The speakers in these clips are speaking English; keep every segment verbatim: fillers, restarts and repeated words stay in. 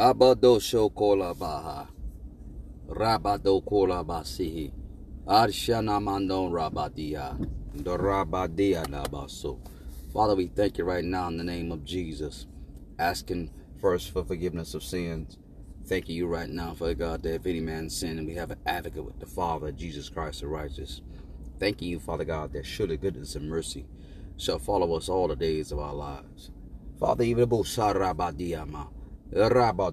Abado shokola baha. Rabado kola basihi. Arshana mandon rabadia. The rabadia nabaso. Father, we thank you right now in the name of Jesus. Asking first for forgiveness of sins. Thank you right now, Father God, that if any man sin, we have an advocate with the Father, Jesus Christ the righteous. Thank you, Father God, that surely goodness and mercy shall follow us all the days of our lives. Father, even the Father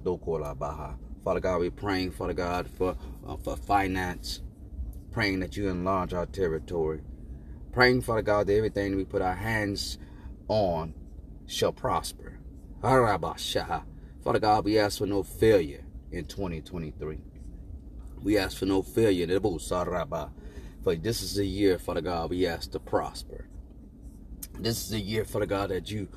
God, we're praying, Father God, for, uh, for finance, praying that you enlarge our territory, praying, Father God, that everything we put our hands on shall prosper. Father God, we ask for no failure in twenty twenty-three. We ask for no failure. For this is the year, Father God, we ask to prosper. This is the year, Father God, that you,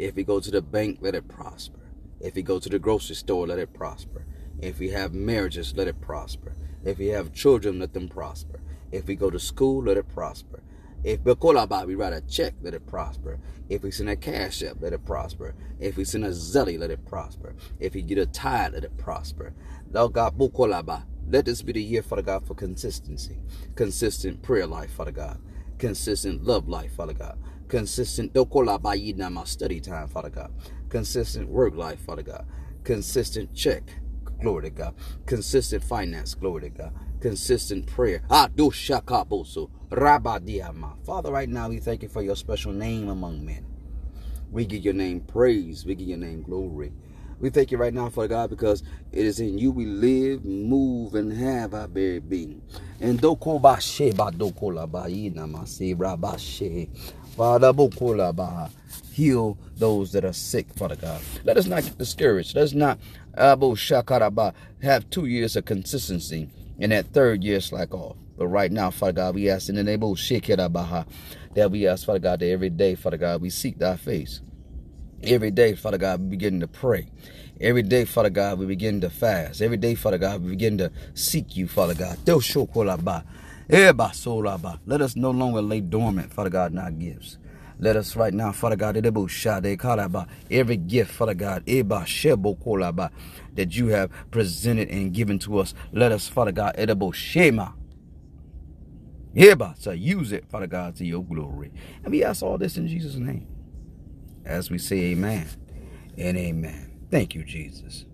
if we go to the bank, let it prosper. If we go to the grocery store, let it prosper. If we have marriages, let it prosper. If we have children, let them prosper. If we go to school, let it prosper. If we write a check, let it prosper. If we send a cash app, let it prosper. If we send a zelly, let it prosper. If we get a tithe, let it prosper. Lord God, let this be the year, Father God, for consistency. Consistent prayer life, Father God. Consistent love life, Father God. Consistent study time, Father God. Consistent work life, Father God. Consistent check, glory to God. Consistent finance, glory to God. Consistent prayer. Father, right now, we thank you for your special name among men. We give your name praise. We give your name glory. We thank you right now, Father God, because it is in you we live, move, and have our very being. And doko ba she ba doko la ba ina ma se ra ba she. Father, heal those that are sick, Father God. Let us not get discouraged. Let us not have two years of consistency, and that third year is like off. But right now, Father God, we ask in the name of that we ask, Father God, that every day, Father God, we seek thy face. Every day, Father God, we begin to pray. Every day, Father God, we begin to fast. Every day, Father God, we begin to seek you, Father God. Let us no longer lay dormant, Father God, in our gifts. Let us right now, Father God, every gift, Father God, that you have presented and given to us, let us, Father God, so use it, Father God, to your glory. And we ask all this in Jesus' name. As we say amen and amen. Thank you, Jesus.